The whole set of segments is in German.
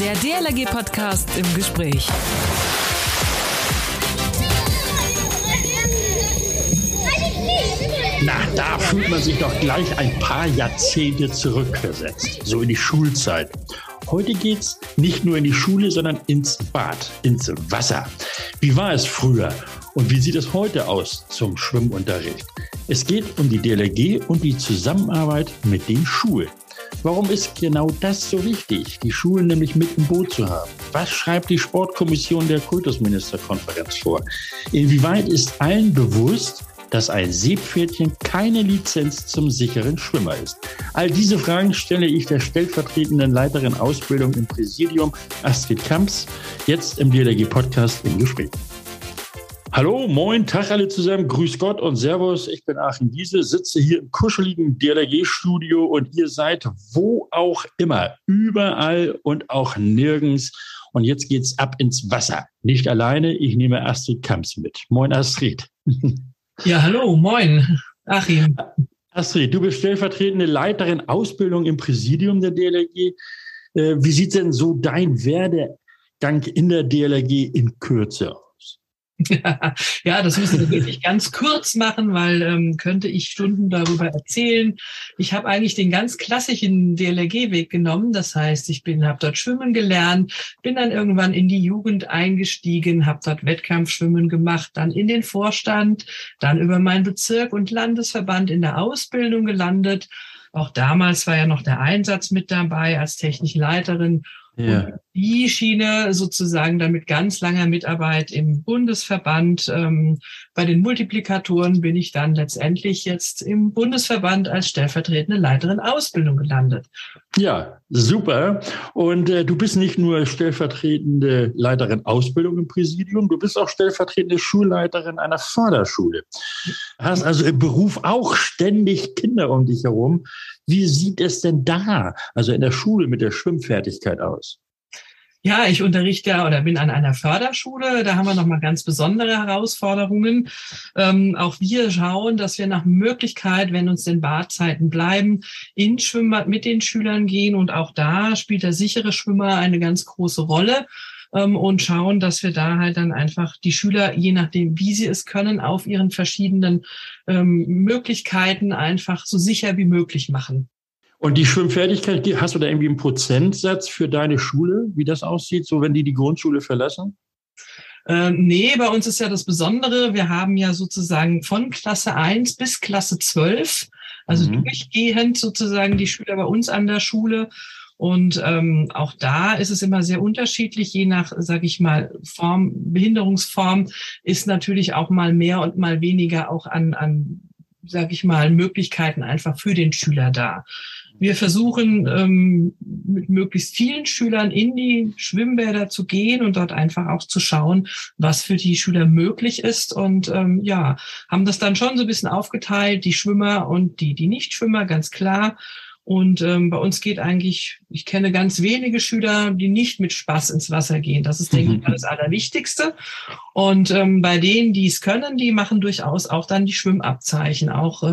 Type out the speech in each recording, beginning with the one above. Der DLRG-Podcast im Gespräch. Na, da fühlt man sich doch gleich ein paar Jahrzehnte zurückversetzt, so in die Schulzeit. Heute geht's nicht nur in die Schule, sondern ins Bad, ins Wasser. Wie war es früher und wie sieht es heute aus zum Schwimmunterricht? Es geht um die DLRG und die Zusammenarbeit mit den Schulen. Warum ist genau das so wichtig, die Schulen nämlich mit im Boot zu haben? Was schreibt die Sportkommission der Kultusministerkonferenz vor? Inwieweit ist allen bewusst, dass ein Seepferdchen keine Lizenz zum sicheren Schwimmer ist? All diese Fragen stelle ich der stellvertretenden Leiterin Ausbildung im Präsidium, Astrid Kamps, jetzt im DLRG-Podcast im Gespräch. Hallo, moin, Tag alle zusammen, grüß Gott und Servus. Ich bin Achim Wiese, sitze hier im kuscheligen DLRG-Studio und ihr seid wo auch immer, überall und auch nirgends. Und jetzt geht's ab ins Wasser. Nicht alleine, ich nehme Astrid Kamps mit. Moin, Astrid. Ja, hallo, moin, Achim. Astrid, du bist stellvertretende Leiterin Ausbildung im Präsidium der DLRG. Wie sieht denn so dein Werdegang in der DLRG in Kürze aus? Ja, das müssen wir wirklich ganz kurz machen, weil könnte ich Stunden darüber erzählen. Ich habe eigentlich den ganz klassischen DLRG-Weg genommen. Das heißt, ich habe dort schwimmen gelernt, bin dann irgendwann in die Jugend eingestiegen, habe dort Wettkampfschwimmen gemacht, dann in den Vorstand, dann über meinen Bezirk und Landesverband in der Ausbildung gelandet. Auch damals war ja noch der Einsatz mit dabei als technische Leiterin. Ja. Und die Schiene sozusagen dann mit ganz langer Mitarbeit im Bundesverband. Bei den Multiplikatoren bin ich dann letztendlich jetzt im Bundesverband als stellvertretende Leiterin Ausbildung gelandet. Ja, super. Und du bist nicht nur stellvertretende Leiterin Ausbildung im Präsidium, du bist auch stellvertretende Schulleiterin einer Förderschule. Hast also im Beruf auch ständig Kinder um dich herum. Wie sieht es denn da, also in der Schule mit der Schwimmfertigkeit aus? Ja, ich unterrichte oder bin an einer Förderschule. Da haben wir nochmal ganz besondere Herausforderungen. Auch wir schauen, dass wir nach Möglichkeit, wenn uns denn Badzeiten bleiben, in Schwimmbad mit den Schülern gehen. Und auch da spielt der sichere Schwimmer eine ganz große Rolle. Und schauen, dass wir da halt dann einfach die Schüler, je nachdem, wie sie es können, auf ihren verschiedenen Möglichkeiten einfach so sicher wie möglich machen. Und die Schwimmfertigkeit, hast du da irgendwie einen Prozentsatz für deine Schule, wie das aussieht, so wenn die Grundschule verlassen? Nee, bei uns ist ja das Besondere, wir haben ja sozusagen von Klasse 1 bis Klasse 12, also durchgehend sozusagen die Schüler bei uns an der Schule. Und auch da ist es immer sehr unterschiedlich, je nach, sage ich mal, Form, Behinderungsform ist natürlich auch mal mehr und mal weniger auch an sage ich mal, Möglichkeiten einfach für den Schüler da. Wir versuchen, mit möglichst vielen Schülern in die Schwimmbäder zu gehen und dort einfach auch zu schauen, was für die Schüler möglich ist. Und ja, haben das dann schon so ein bisschen aufgeteilt, die Schwimmer und die Nichtschwimmer, ganz klar. Und bei uns geht eigentlich, ich kenne ganz wenige Schüler, die nicht mit Spaß ins Wasser gehen. Das ist, denke ich, das Allerwichtigste. Und bei denen, die es können, die machen durchaus auch dann die Schwimmabzeichen, auch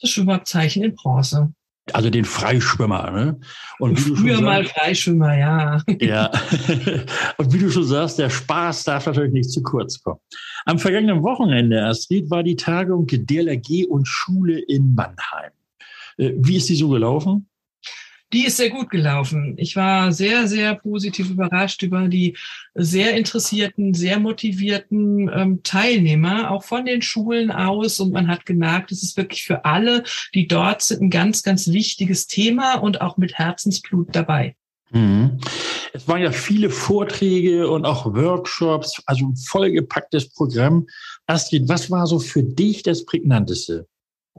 das Schwimmabzeichen in Bronze. Also den Freischwimmer, ne? Und wie früher du schon mal sagst, Freischwimmer, ja. Ja. Und wie du schon sagst, der Spaß darf natürlich nicht zu kurz kommen. Am vergangenen Wochenende, Astrid, war die Tagung DLRG und Schule in Mannheim. Wie ist die so gelaufen? Die ist sehr gut gelaufen. Ich war sehr, sehr positiv überrascht über die sehr interessierten, sehr motivierten Teilnehmer, auch von den Schulen aus. Und man hat gemerkt, es ist wirklich für alle, die dort sind, ein ganz, ganz wichtiges Thema und auch mit Herzensblut dabei. Es waren ja viele Vorträge und auch Workshops, also ein vollgepacktes Programm. Astrid, was war so für dich das Prägnanteste?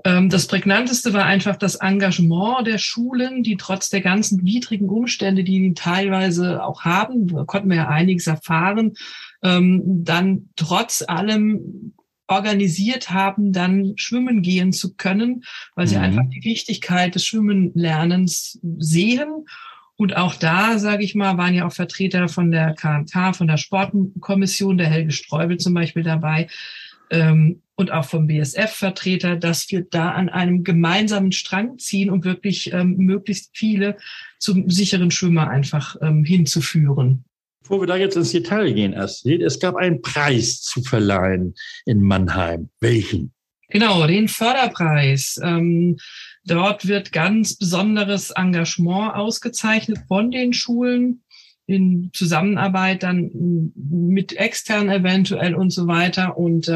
Das Prägnanteste war einfach das Engagement der Schulen, die trotz der ganzen widrigen Umstände, die die teilweise auch haben, konnten wir ja einiges erfahren, dann trotz allem organisiert haben, dann schwimmen gehen zu können, weil sie einfach die Wichtigkeit des Schwimmenlernens sehen. Und auch da, sage ich mal, waren ja auch Vertreter von der KMK, von der Sportkommission, der Helge Streubel zum Beispiel dabei, und auch vom BSF-Vertreter, dass wir da an einem gemeinsamen Strang ziehen, um wirklich möglichst viele zum sicheren Schwimmer einfach hinzuführen. Bevor wir da jetzt ins Detail gehen, Astrid, es gab einen Preis zu verleihen in Mannheim. Welchen? Genau, den Förderpreis. Dort wird ganz besonderes Engagement ausgezeichnet von den Schulen in Zusammenarbeit dann mit extern eventuell und so weiter. Und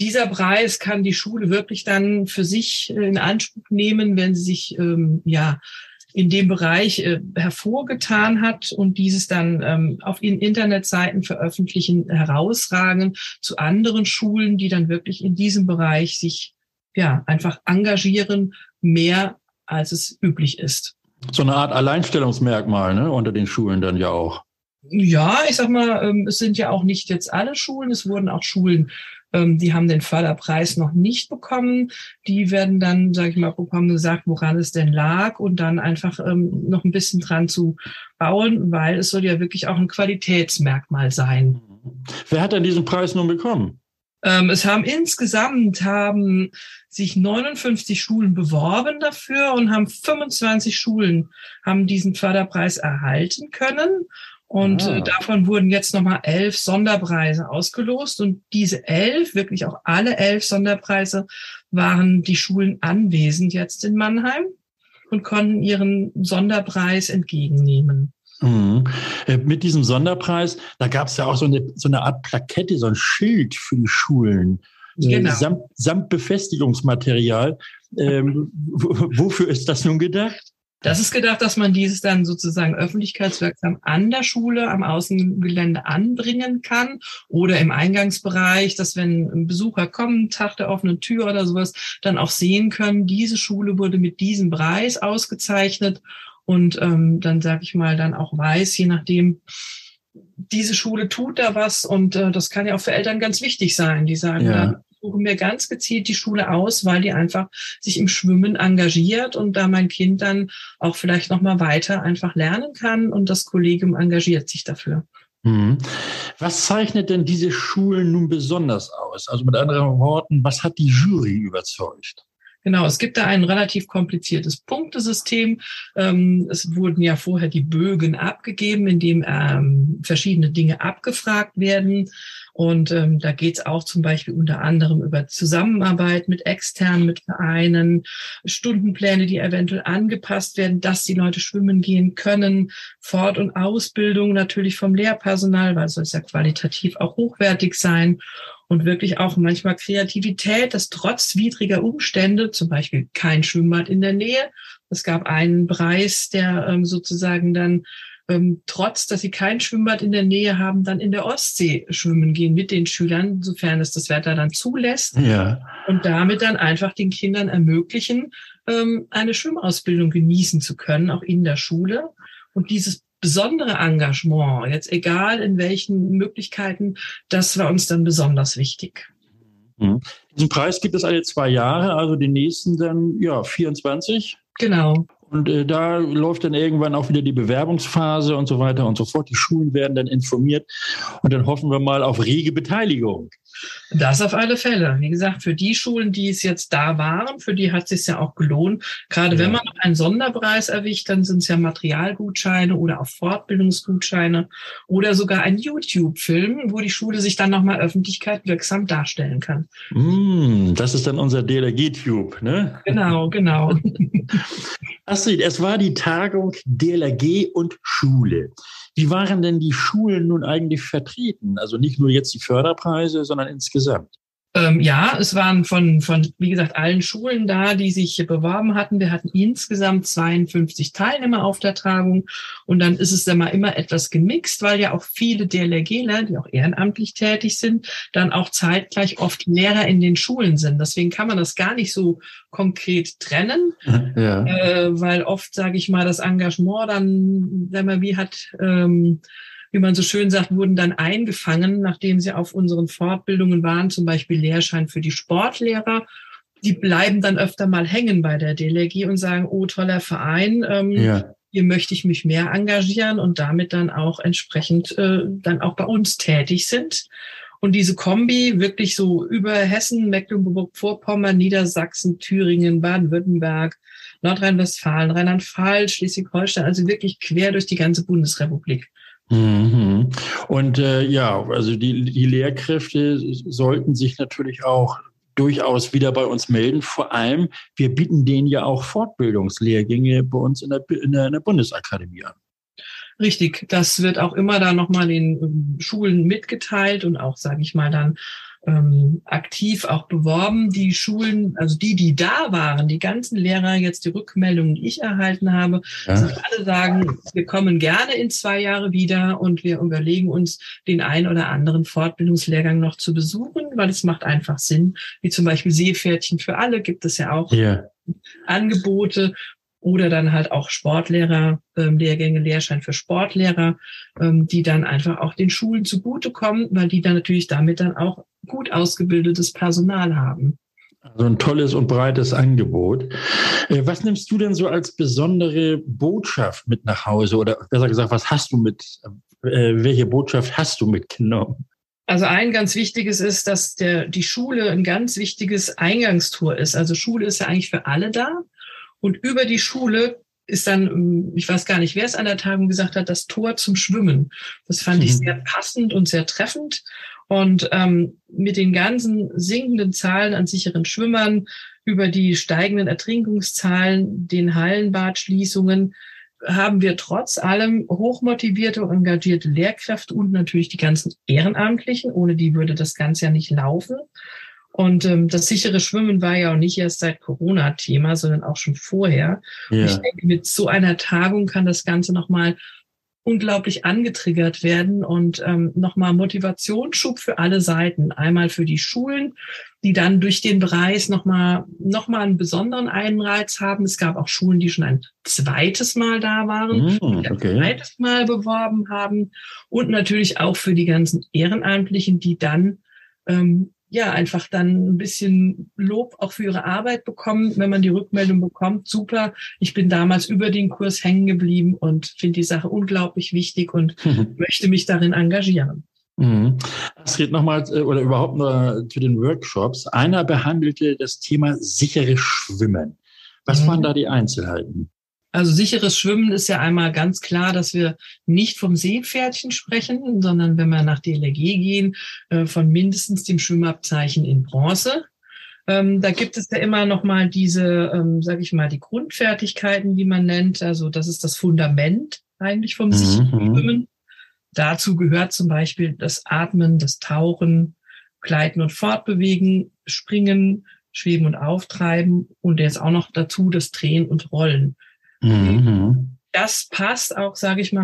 dieser Preis kann die Schule wirklich dann für sich in Anspruch nehmen, wenn sie sich in dem Bereich hervorgetan hat und dieses dann auf ihren Internetseiten veröffentlichen, herausragen zu anderen Schulen, die dann wirklich in diesem Bereich sich einfach engagieren, mehr als es üblich ist. So eine Art Alleinstellungsmerkmal, ne, unter den Schulen dann ja auch. Ja, ich sag mal, es sind ja auch nicht jetzt alle Schulen, es wurden auch Schulen, die haben den Förderpreis noch nicht bekommen. Die werden dann, sage ich mal, bekommen, gesagt, woran es denn lag und dann einfach noch ein bisschen dran zu bauen, weil es soll ja wirklich auch ein Qualitätsmerkmal sein. Wer hat denn diesen Preis nun bekommen? Insgesamt haben sich 59 Schulen beworben dafür und haben 25 Schulen haben diesen Förderpreis erhalten können. Und davon wurden jetzt nochmal 11 Sonderpreise ausgelost. Und diese 11, wirklich auch alle 11 Sonderpreise, waren die Schulen anwesend jetzt in Mannheim und konnten ihren Sonderpreis entgegennehmen. Mhm. Mit diesem Sonderpreis, da gab es ja auch so eine Art Plakette, so ein Schild für die Schulen, genau. Samt Befestigungsmaterial. Wofür ist das nun gedacht? Das ist gedacht, dass man dieses dann sozusagen öffentlichkeitswirksam an der Schule, am Außengelände anbringen kann oder im Eingangsbereich, dass wenn Besucher kommen, Tag der offenen Tür oder sowas, dann auch sehen können, diese Schule wurde mit diesem Preis ausgezeichnet und dann, sage ich mal, dann auch weiß, je nachdem, diese Schule tut da was und das kann ja auch für Eltern ganz wichtig sein, die sagen, ja. Suchen wir ganz gezielt die Schule aus, weil die einfach sich im Schwimmen engagiert und da mein Kind dann auch vielleicht nochmal weiter einfach lernen kann und das Kollegium engagiert sich dafür. Mhm. Was zeichnet denn diese Schulen nun besonders aus? Also mit anderen Worten, was hat die Jury überzeugt? Genau, es gibt da ein relativ kompliziertes Punktesystem. Es wurden ja vorher die Bögen abgegeben, in dem verschiedene Dinge abgefragt werden. Und da geht es auch zum Beispiel unter anderem über Zusammenarbeit mit externen, mit Vereinen, Stundenpläne, die eventuell angepasst werden, dass die Leute schwimmen gehen können, Fort- und Ausbildung natürlich vom Lehrpersonal, weil es soll ja qualitativ auch hochwertig sein. Und wirklich auch manchmal Kreativität, dass trotz widriger Umstände, zum Beispiel kein Schwimmbad in der Nähe, es gab einen Preis, der sozusagen dann, trotz, dass sie kein Schwimmbad in der Nähe haben, dann in der Ostsee schwimmen gehen mit den Schülern, sofern es das Wetter dann zulässt. Ja. Und damit dann einfach den Kindern ermöglichen, eine Schwimmausbildung genießen zu können, auch in der Schule. Und dieses besondere Engagement, jetzt egal in welchen Möglichkeiten, das war uns dann besonders wichtig. Mhm. Diesen Preis gibt es alle 2 Jahre, also den nächsten dann, 24. Genau. Und da läuft dann irgendwann auch wieder die Bewerbungsphase und so weiter und so fort. Die Schulen werden dann informiert und dann hoffen wir mal auf rege Beteiligung. Das auf alle Fälle. Wie gesagt, für die Schulen, die es jetzt da waren, für die hat es sich ja auch gelohnt. Gerade wenn man noch einen Sonderpreis erwischt, dann sind es ja Materialgutscheine oder auch Fortbildungsgutscheine oder sogar ein YouTube-Film, wo die Schule sich dann nochmal öffentlichkeitswirksam darstellen kann. Das ist dann unser DLRG-Tube, ne? Genau. Astrid, es war die Tagung DLRG und Schule. Wie waren denn die Schulen nun eigentlich vertreten? Also nicht nur jetzt die Förderpreise, sondern insgesamt. Es waren von wie gesagt, allen Schulen da, die sich beworben hatten. Wir hatten insgesamt 52 Teilnehmer auf der Tagung. Und dann ist es dann mal immer etwas gemixt, weil ja auch viele DLRGler, die auch ehrenamtlich tätig sind, dann auch zeitgleich oft Lehrer in den Schulen sind. Deswegen kann man das gar nicht so konkret trennen, weil oft, sage ich mal, das Engagement dann, wenn man wie man so schön sagt, wurden dann eingefangen, nachdem sie auf unseren Fortbildungen waren, zum Beispiel Lehrschein für die Sportlehrer. Die bleiben dann öfter mal hängen bei der DLRG und sagen, oh, toller Verein, hier möchte ich mich mehr engagieren und damit dann auch entsprechend dann auch bei uns tätig sind. Und diese Kombi wirklich so über Hessen, Mecklenburg-Vorpommern, Niedersachsen, Thüringen, Baden-Württemberg, Nordrhein-Westfalen, Rheinland-Pfalz, Schleswig-Holstein, also wirklich quer durch die ganze Bundesrepublik. Und die Lehrkräfte sollten sich natürlich auch durchaus wieder bei uns melden. Vor allem, wir bieten denen ja auch Fortbildungslehrgänge bei uns in der Bundesakademie an. Richtig, das wird auch immer dann nochmal den Schulen mitgeteilt und auch, sage ich mal, dann aktiv auch beworben. Die Schulen, also die da waren, die ganzen Lehrer, jetzt die Rückmeldungen, die ich erhalten habe, sind alle sagen, wir kommen gerne in 2 Jahren wieder und wir überlegen uns, den einen oder anderen Fortbildungslehrgang noch zu besuchen, weil es macht einfach Sinn. Wie zum Beispiel Seepferdchen für alle gibt es ja auch Angebote. Oder dann halt auch Sportlehrer, Lehrgänge, Lehrschein für Sportlehrer, die dann einfach auch den Schulen zugutekommen, weil die dann natürlich damit dann auch gut ausgebildetes Personal haben. Also ein tolles und breites Angebot. Was nimmst du denn so als besondere Botschaft mit nach Hause? Oder besser gesagt, welche Botschaft hast du mitgenommen? Also ein ganz wichtiges ist, dass die Schule ein ganz wichtiges Eingangstor ist. Also Schule ist ja eigentlich für alle da. Und über die Schule ist dann, ich weiß gar nicht, wer es an der Tagung gesagt hat, das Tor zum Schwimmen. Das fand ich sehr passend und sehr treffend. Und mit den ganzen sinkenden Zahlen an sicheren Schwimmern, über die steigenden Ertrinkungszahlen, den Hallenbadschließungen, haben wir trotz allem hochmotivierte und engagierte Lehrkräfte und natürlich die ganzen Ehrenamtlichen. Ohne die würde das Ganze ja nicht laufen. Und das sichere Schwimmen war ja auch nicht erst seit Corona Thema, sondern auch schon vorher. Ja. Und ich denke, mit so einer Tagung kann das Ganze nochmal unglaublich angetriggert werden und nochmal Motivationsschub für alle Seiten. Einmal für die Schulen, die dann durch den Preis nochmal einen besonderen Anreiz haben. Es gab auch Schulen, die schon ein zweites Mal da waren, die ein zweites Mal beworben haben. Und natürlich auch für die ganzen Ehrenamtlichen, die dann einfach dann ein bisschen Lob auch für ihre Arbeit bekommen, wenn man die Rückmeldung bekommt. Super, ich bin damals über den Kurs hängen geblieben und finde die Sache unglaublich wichtig und möchte mich darin engagieren. Astrid, nochmal oder überhaupt nur zu den Workshops. Einer behandelte das Thema sicheres Schwimmen. Was waren da die Einzelheiten? Also sicheres Schwimmen ist ja einmal ganz klar, dass wir nicht vom Seepferdchen sprechen, sondern wenn wir nach DLRG gehen, von mindestens dem Schwimmabzeichen in Bronze. Da gibt es ja immer noch mal diese, die Grundfertigkeiten, die man nennt. Also das ist das Fundament eigentlich vom sicheren Schwimmen. Dazu gehört zum Beispiel das Atmen, das Tauchen, Gleiten und Fortbewegen, Springen, Schweben und Auftreiben und jetzt auch noch dazu das Drehen und Rollen. Das passt auch,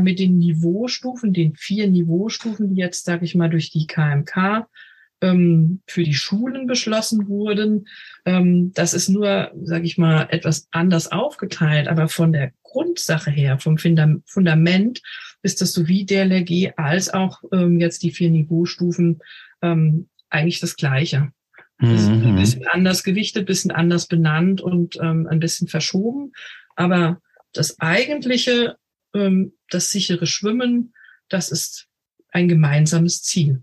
mit den Niveaustufen, den 4 Niveaustufen, die jetzt, durch die KMK für die Schulen beschlossen wurden. Das ist nur, etwas anders aufgeteilt, aber von der Grundsache her, vom Fundament ist das sowie der DLRG als auch jetzt die 4 Niveaustufen eigentlich das Gleiche. Das ist ein bisschen anders gewichtet, ein bisschen anders benannt und ein bisschen verschoben. Aber das eigentliche, das sichere Schwimmen, das ist ein gemeinsames Ziel.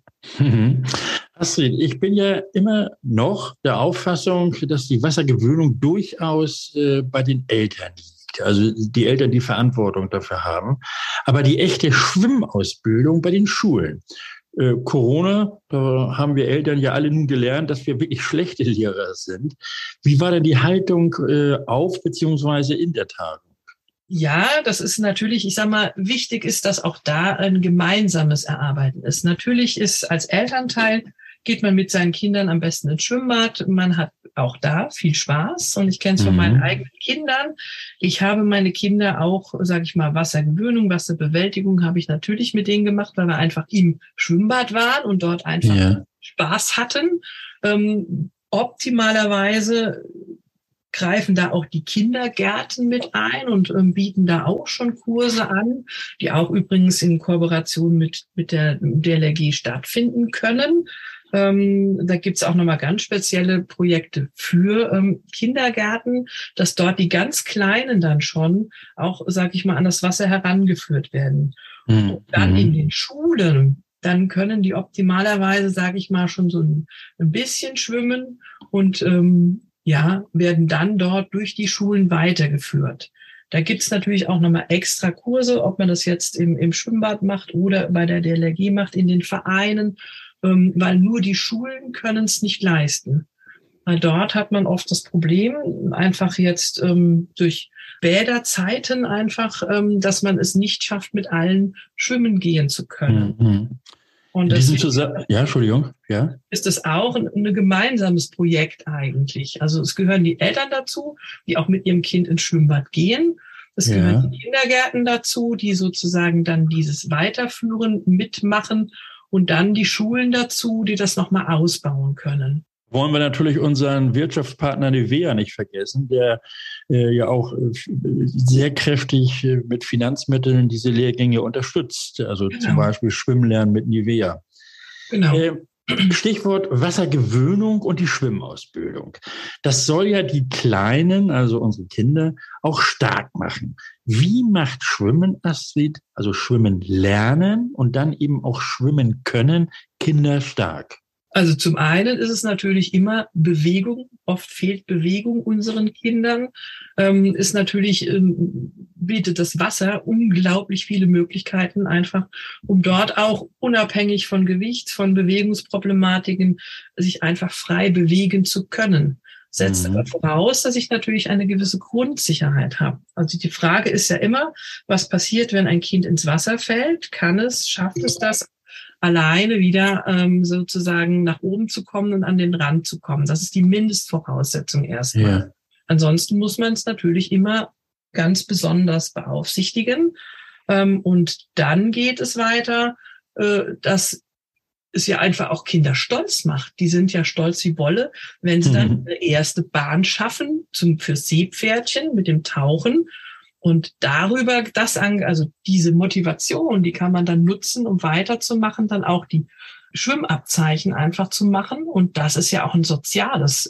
Astrid, ich bin ja immer noch der Auffassung, dass die Wassergewöhnung durchaus bei den Eltern liegt. Also die Eltern, die Verantwortung dafür haben. Aber die echte Schwimmausbildung bei den Schulen. Corona, da haben wir Eltern ja alle nun gelernt, dass wir wirklich schlechte Lehrer sind. Wie war denn die Haltung auf beziehungsweise in der Tagung? Ja, das ist natürlich, wichtig ist, dass auch da ein gemeinsames Erarbeiten ist. Natürlich ist als Elternteil, geht man mit seinen Kindern am besten ins Schwimmbad. Man hat auch da viel Spaß. Und ich kenne es von meinen eigenen Kindern. Ich habe meine Kinder auch, Wassergewöhnung, Wasserbewältigung habe ich natürlich mit denen gemacht, weil wir einfach im Schwimmbad waren und dort einfach Spaß hatten. Optimalerweise greifen da auch die Kindergärten mit ein und bieten da auch schon Kurse an, die auch übrigens in Kooperation mit der DLRG stattfinden können. Da gibt's auch nochmal ganz spezielle Projekte für Kindergärten, dass dort die ganz Kleinen dann schon auch, an das Wasser herangeführt werden. Und dann in den Schulen dann können die optimalerweise, sage ich mal, schon so ein bisschen schwimmen und werden dann dort durch die Schulen weitergeführt. Da gibt's natürlich auch nochmal extra Kurse, ob man das jetzt im Schwimmbad macht oder bei der DLRG macht, in den Vereinen, weil nur die Schulen können es nicht leisten. Weil dort hat man oft das Problem, einfach jetzt durch Bäderzeiten einfach, dass man es nicht schafft, mit allen schwimmen gehen zu können. Mhm. Und ist das auch ein gemeinsames Projekt eigentlich. Also es gehören die Eltern dazu, die auch mit ihrem Kind ins Schwimmbad gehen. Es gehören die Kindergärten dazu, die sozusagen dann dieses Weiterführen, mitmachen und dann die Schulen dazu, die das nochmal ausbauen können. Wollen wir natürlich unseren Wirtschaftspartner Nivea nicht vergessen, der ja auch sehr kräftig mit Finanzmitteln diese Lehrgänge unterstützt. Also zum Beispiel Schwimmlernen mit Nivea. Genau. Stichwort Wassergewöhnung und die Schwimmausbildung. Das soll ja die Kleinen, also unsere Kinder, auch stark machen. Wie macht Schwimmen, Astrid, also Schwimmen lernen und dann eben auch schwimmen können, Kinder stark? Also zum einen ist es natürlich immer Bewegung. Oft fehlt Bewegung unseren Kindern. Bietet das Wasser unglaublich viele Möglichkeiten einfach, um dort auch unabhängig von Gewicht, von Bewegungsproblematiken, sich einfach frei bewegen zu können. Setzt aber voraus, dass ich natürlich eine gewisse Grundsicherheit habe. Also die Frage ist ja immer, was passiert, wenn ein Kind ins Wasser fällt? Schafft es das, alleine wieder sozusagen nach oben zu kommen und an den Rand zu kommen? Das ist die Mindestvoraussetzung erstmal. Ja. Ansonsten muss man es natürlich immer ganz besonders beaufsichtigen. Und dann geht es weiter, dass es ja einfach auch Kinder stolz macht. Die sind ja stolz wie Bolle, wenn sie dann eine erste Bahn schaffen für Seepferdchen mit dem Tauchen. Und darüber, diese Motivation, die kann man dann nutzen, um weiterzumachen, dann auch die Schwimmabzeichen einfach zu machen. Und das ist ja auch ein soziales,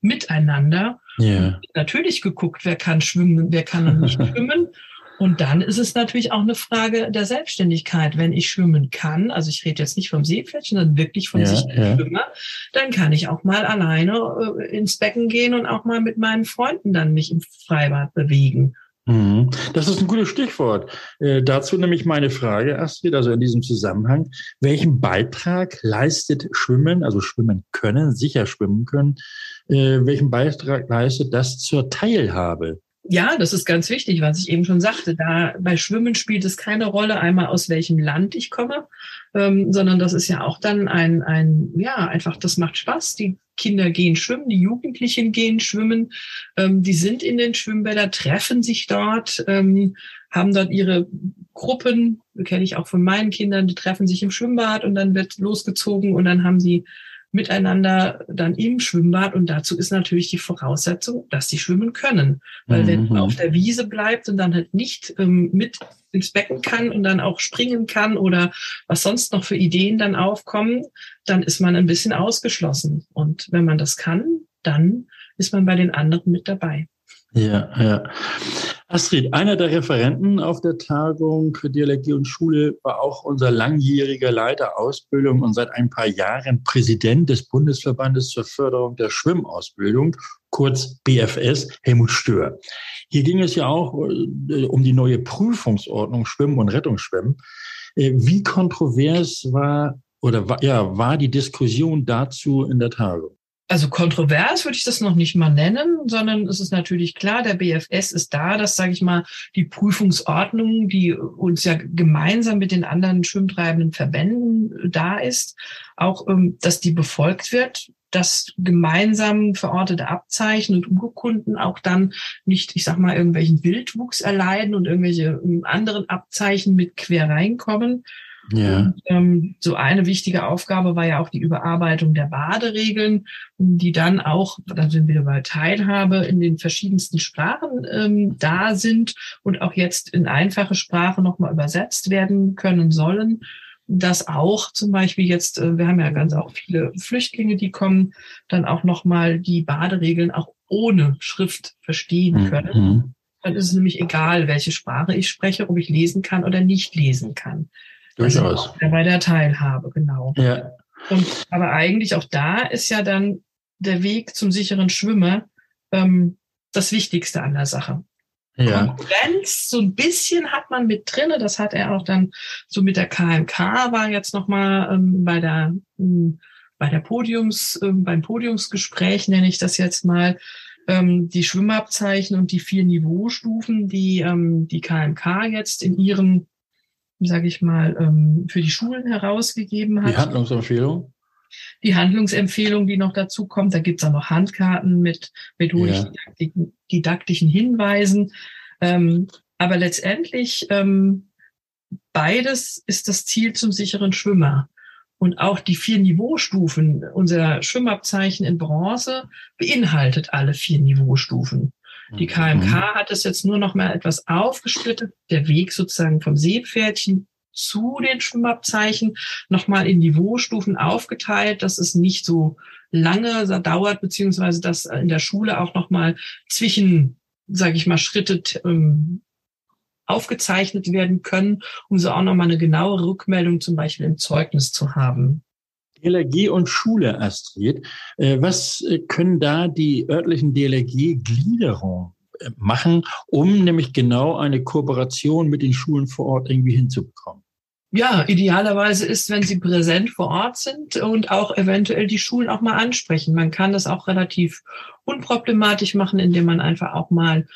Miteinander. Yeah. Natürlich geguckt, wer kann schwimmen, wer kann nicht schwimmen. Und dann ist es natürlich auch eine Frage der Selbstständigkeit. Wenn ich schwimmen kann, also ich rede jetzt nicht vom Seepferdchen, sondern wirklich von Schwimmer, dann kann ich auch mal alleine ins Becken gehen und auch mal mit meinen Freunden dann mich im Freibad bewegen. Das ist ein gutes Stichwort. Dazu nämlich meine Frage, Astrid, also in diesem Zusammenhang. Welchen Beitrag leistet Schwimmen, also schwimmen können, sicher schwimmen können, welchen Beitrag leistet das zur Teilhabe? Ja, das ist ganz wichtig, was ich eben schon sagte. Da bei Schwimmen spielt es keine Rolle, einmal aus welchem Land ich komme, sondern das ist ja auch dann einfach, das macht Spaß. Die Kinder gehen schwimmen, die Jugendlichen gehen schwimmen, die sind in den Schwimmbädern, treffen sich dort, haben dort ihre Gruppen, kenne ich auch von meinen Kindern, die treffen sich im Schwimmbad und dann wird losgezogen und dann haben sie miteinander dann im Schwimmbad. Und dazu ist natürlich die Voraussetzung, dass sie schwimmen können. Weil wenn man auf der Wiese bleibt und dann halt nicht mit ins Becken kann und dann auch springen kann oder was sonst noch für Ideen dann aufkommen, dann ist man ein bisschen ausgeschlossen. Und wenn man das kann, dann ist man bei den anderen mit dabei. Ja, ja. Astrid, einer der Referenten auf der Tagung DLRG und Schule war auch unser langjähriger Leiter Ausbildung und seit ein paar Jahren Präsident des Bundesverbandes zur Förderung der Schwimmausbildung, kurz BFS, Helmut Stöhr. Hier ging es ja auch um die neue Prüfungsordnung Schwimmen und Rettungsschwimmen. Wie kontrovers war die Diskussion dazu in der Tagung? Also kontrovers würde ich das noch nicht mal nennen, sondern es ist natürlich klar, der BFS ist da, dass, sage ich mal, die Prüfungsordnung, die uns ja gemeinsam mit den anderen schwimmtreibenden Verbänden da ist, auch, dass die befolgt wird, dass gemeinsam verortete Abzeichen und Urkunden auch dann nicht, ich sag mal, irgendwelchen Wildwuchs erleiden und irgendwelche anderen Abzeichen mit quer reinkommen. Ja. Und, so eine wichtige Aufgabe war ja auch die Überarbeitung der Baderegeln, die dann auch, da sind wir bei Teilhabe, in den verschiedensten Sprachen da sind und auch jetzt in einfache Sprache nochmal übersetzt werden können sollen. Dass auch zum Beispiel jetzt, wir haben ja ganz auch viele Flüchtlinge, die kommen, dann auch nochmal die Baderegeln auch ohne Schrift verstehen können. Dann ist es nämlich egal, welche Sprache ich spreche, ob ich lesen kann oder nicht lesen kann. Durchaus. Also bei der Teilhabe, genau. Ja. Und, aber eigentlich auch da ist ja dann der Weg zum sicheren Schwimmer das Wichtigste an der Sache. Ja. Konkurrenz, so ein bisschen hat man mit drin, das hat er auch dann so mit der KMK, war jetzt nochmal beim Podiumsgespräch, nenne ich das jetzt mal, die Schwimmabzeichen und die 4 Niveaustufen, die KMK jetzt in ihren, sage ich mal, für die Schulen herausgegeben hat. Die Handlungsempfehlung? Die Handlungsempfehlung, die noch dazu kommt, da gibt es auch noch Handkarten mit methodisch-didaktischen Hinweisen. Aber letztendlich beides ist das Ziel zum sicheren Schwimmer. Und auch die 4 Niveaustufen, unser Schwimmabzeichen in Bronze, beinhaltet alle 4 Niveaustufen. Die KMK hat es jetzt nur noch mal etwas aufgesplittet, der Weg sozusagen vom Seepferdchen zu den Schwimmabzeichen nochmal in Niveaustufen aufgeteilt, dass es nicht so lange dauert, beziehungsweise dass in der Schule auch nochmal zwischen, sage ich mal, Schritte aufgezeichnet werden können, um so auch nochmal eine genaue Rückmeldung zum Beispiel im Zeugnis zu haben. DLRG und Schule, Astrid. Was können da die örtlichen DLRG-Gliederungen machen, um nämlich genau eine Kooperation mit den Schulen vor Ort irgendwie hinzubekommen? Ja, idealerweise ist, wenn sie präsent vor Ort sind und auch eventuell die Schulen auch mal ansprechen. Man kann das auch relativ unproblematisch machen, indem man einfach auch mal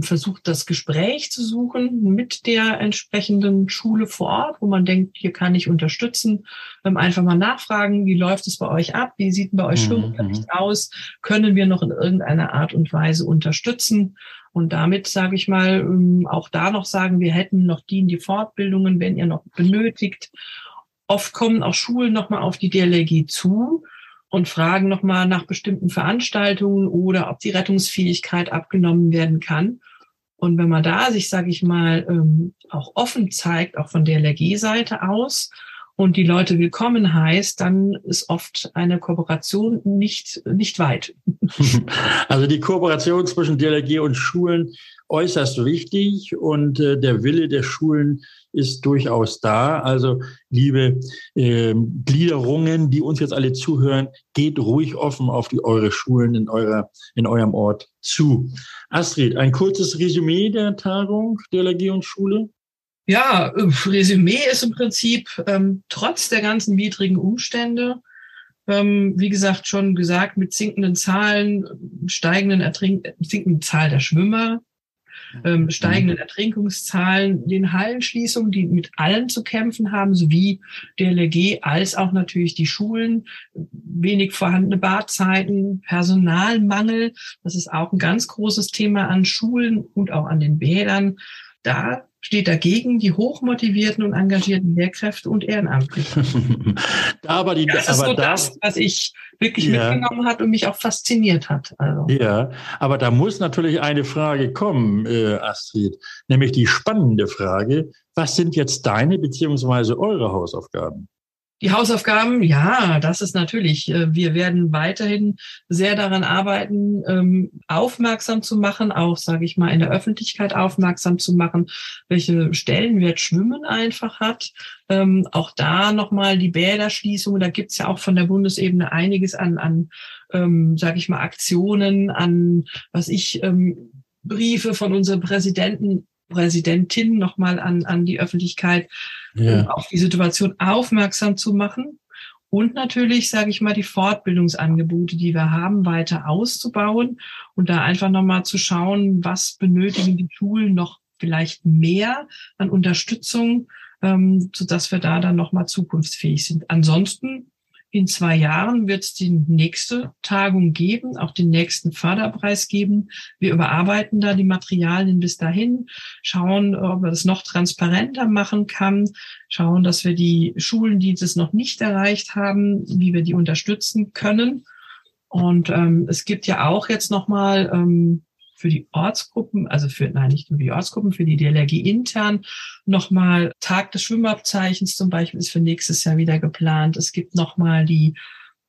versucht, das Gespräch zu suchen mit der entsprechenden Schule vor Ort, wo man denkt, hier kann ich unterstützen. Einfach mal nachfragen, wie läuft es bei euch ab? Wie sieht denn bei euch Schwimmunterricht aus? Können wir noch in irgendeiner Art und Weise unterstützen? Und damit, sage ich mal, auch da noch sagen, wir hätten noch die Fortbildungen, wenn ihr noch benötigt. Oft kommen auch Schulen nochmal auf die DLRG zu und fragen nochmal nach bestimmten Veranstaltungen oder ob die Rettungsfähigkeit abgenommen werden kann. Und wenn man da sich, sage ich mal, auch offen zeigt, auch von der DLRG-Seite aus, und die Leute willkommen heißt, dann ist oft eine Kooperation nicht weit. Also die Kooperation zwischen DLRG und Schulen äußerst wichtig und der Wille der Schulen ist durchaus da. Also liebe Gliederungen, die uns jetzt alle zuhören, geht ruhig offen auf eure Schulen in eurem Ort zu. Astrid, ein kurzes Resümee der Tagung DLRG und Schule? Ja, Resümee ist im Prinzip trotz der ganzen widrigen Umstände, wie gesagt, schon gesagt, mit sinkenden Zahlen, sinkenden Zahl der Schwimmer, steigenden Ertrinkungszahlen, den Hallenschließungen, die mit allen zu kämpfen haben, sowie der DLRG als auch natürlich die Schulen, wenig vorhandene Badzeiten, Personalmangel, das ist auch ein ganz großes Thema an Schulen und auch an den Bädern. Da steht dagegen die hochmotivierten und engagierten Lehrkräfte und Ehrenamtlichen. Das ist was ich wirklich mitgenommen hat und mich auch fasziniert hat. Also. Ja, aber da muss natürlich eine Frage kommen, Astrid, nämlich die spannende Frage, was sind jetzt deine bzw. eure Hausaufgaben? Die Hausaufgaben, ja, das ist natürlich. Wir werden weiterhin sehr daran arbeiten, aufmerksam zu machen, auch, sage ich mal, in der Öffentlichkeit aufmerksam zu machen, welche Stellenwert Schwimmen einfach hat. Auch da nochmal die Bäderschließung, da gibt's ja auch von der Bundesebene einiges an sage ich mal, Aktionen, Briefe von unserem Präsidentin nochmal an die Öffentlichkeit, um auf die Situation aufmerksam zu machen und natürlich, sage ich mal, die Fortbildungsangebote, die wir haben, weiter auszubauen und da einfach nochmal zu schauen, was benötigen die Schulen noch vielleicht mehr an Unterstützung, sodass wir da dann nochmal zukunftsfähig sind. Ansonsten in 2 Jahren wird es die nächste Tagung geben, auch den nächsten Förderpreis geben. Wir überarbeiten da die Materialien bis dahin, schauen, ob wir das noch transparenter machen kann, schauen, dass wir die Schulen, die das noch nicht erreicht haben, wie wir die unterstützen können. Und es gibt ja auch jetzt nochmal für die Ortsgruppen, nicht nur die Ortsgruppen, für die DLRG intern nochmal Tag des Schwimmabzeichens zum Beispiel ist für nächstes Jahr wieder geplant. Es gibt nochmal die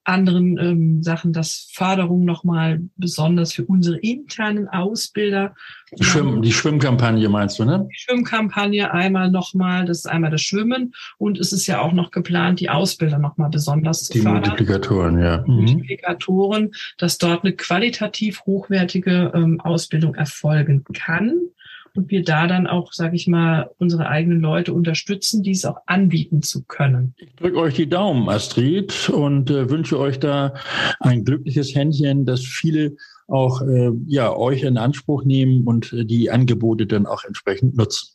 anderen Sachen, dass Förderung nochmal besonders für unsere internen Ausbilder. Die Schwimmkampagne meinst du, ne? Die Schwimmkampagne einmal nochmal, das ist einmal das Schwimmen und es ist ja auch noch geplant, die Ausbilder nochmal besonders zu fördern. Die Multiplikatoren, ja. Mhm. Multiplikatoren, dass dort eine qualitativ hochwertige Ausbildung erfolgen kann. Und wir da dann auch, sage ich mal, unsere eigenen Leute unterstützen, dies auch anbieten zu können. Ich drücke euch die Daumen, Astrid, und wünsche euch da ein glückliches Händchen, dass viele auch euch in Anspruch nehmen und die Angebote dann auch entsprechend nutzen.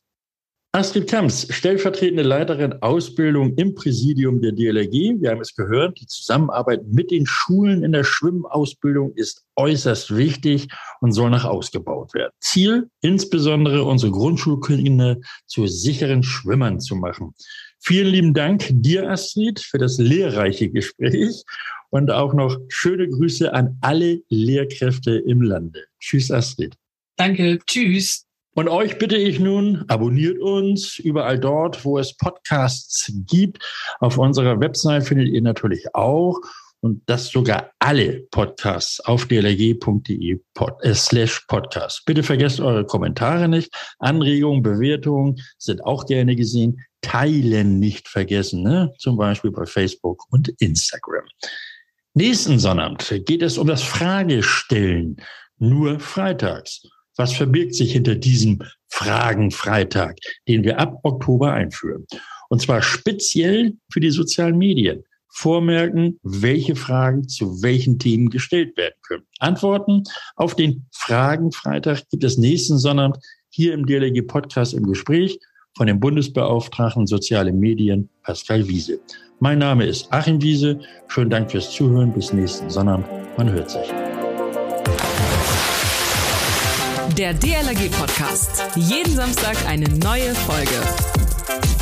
Astrid Kamps, stellvertretende Leiterin Ausbildung im Präsidium der DLRG. Wir haben es gehört, die Zusammenarbeit mit den Schulen in der Schwimmausbildung ist äußerst wichtig und soll noch ausgebaut werden. Ziel, insbesondere unsere Grundschulkinder zu sicheren Schwimmern zu machen. Vielen lieben Dank dir, Astrid, für das lehrreiche Gespräch und auch noch schöne Grüße an alle Lehrkräfte im Lande. Tschüss, Astrid. Danke, tschüss. Und euch bitte ich nun, abonniert uns überall dort, wo es Podcasts gibt. Auf unserer Website findet ihr natürlich auch und das sogar alle Podcasts auf dlrg.de/podcast. Bitte vergesst eure Kommentare nicht. Anregungen, Bewertungen sind auch gerne gesehen. Teilen nicht vergessen, ne? Zum Beispiel bei Facebook und Instagram. Nächsten Sonnabend geht es um das Fragestellen, nur freitags. Was verbirgt sich hinter diesem Fragenfreitag, den wir ab Oktober einführen? Und zwar speziell für die sozialen Medien. Vormerken, welche Fragen zu welchen Themen gestellt werden können. Antworten auf den Fragenfreitag gibt es nächsten Sonntag hier im DLRG-Podcast im Gespräch von dem Bundesbeauftragten Soziale Medien Pascal Wiese. Mein Name ist Achim Wiese. Schönen Dank fürs Zuhören. Bis nächsten Sonntag. Man hört sich. Der DLRG-Podcast. Jeden Samstag eine neue Folge.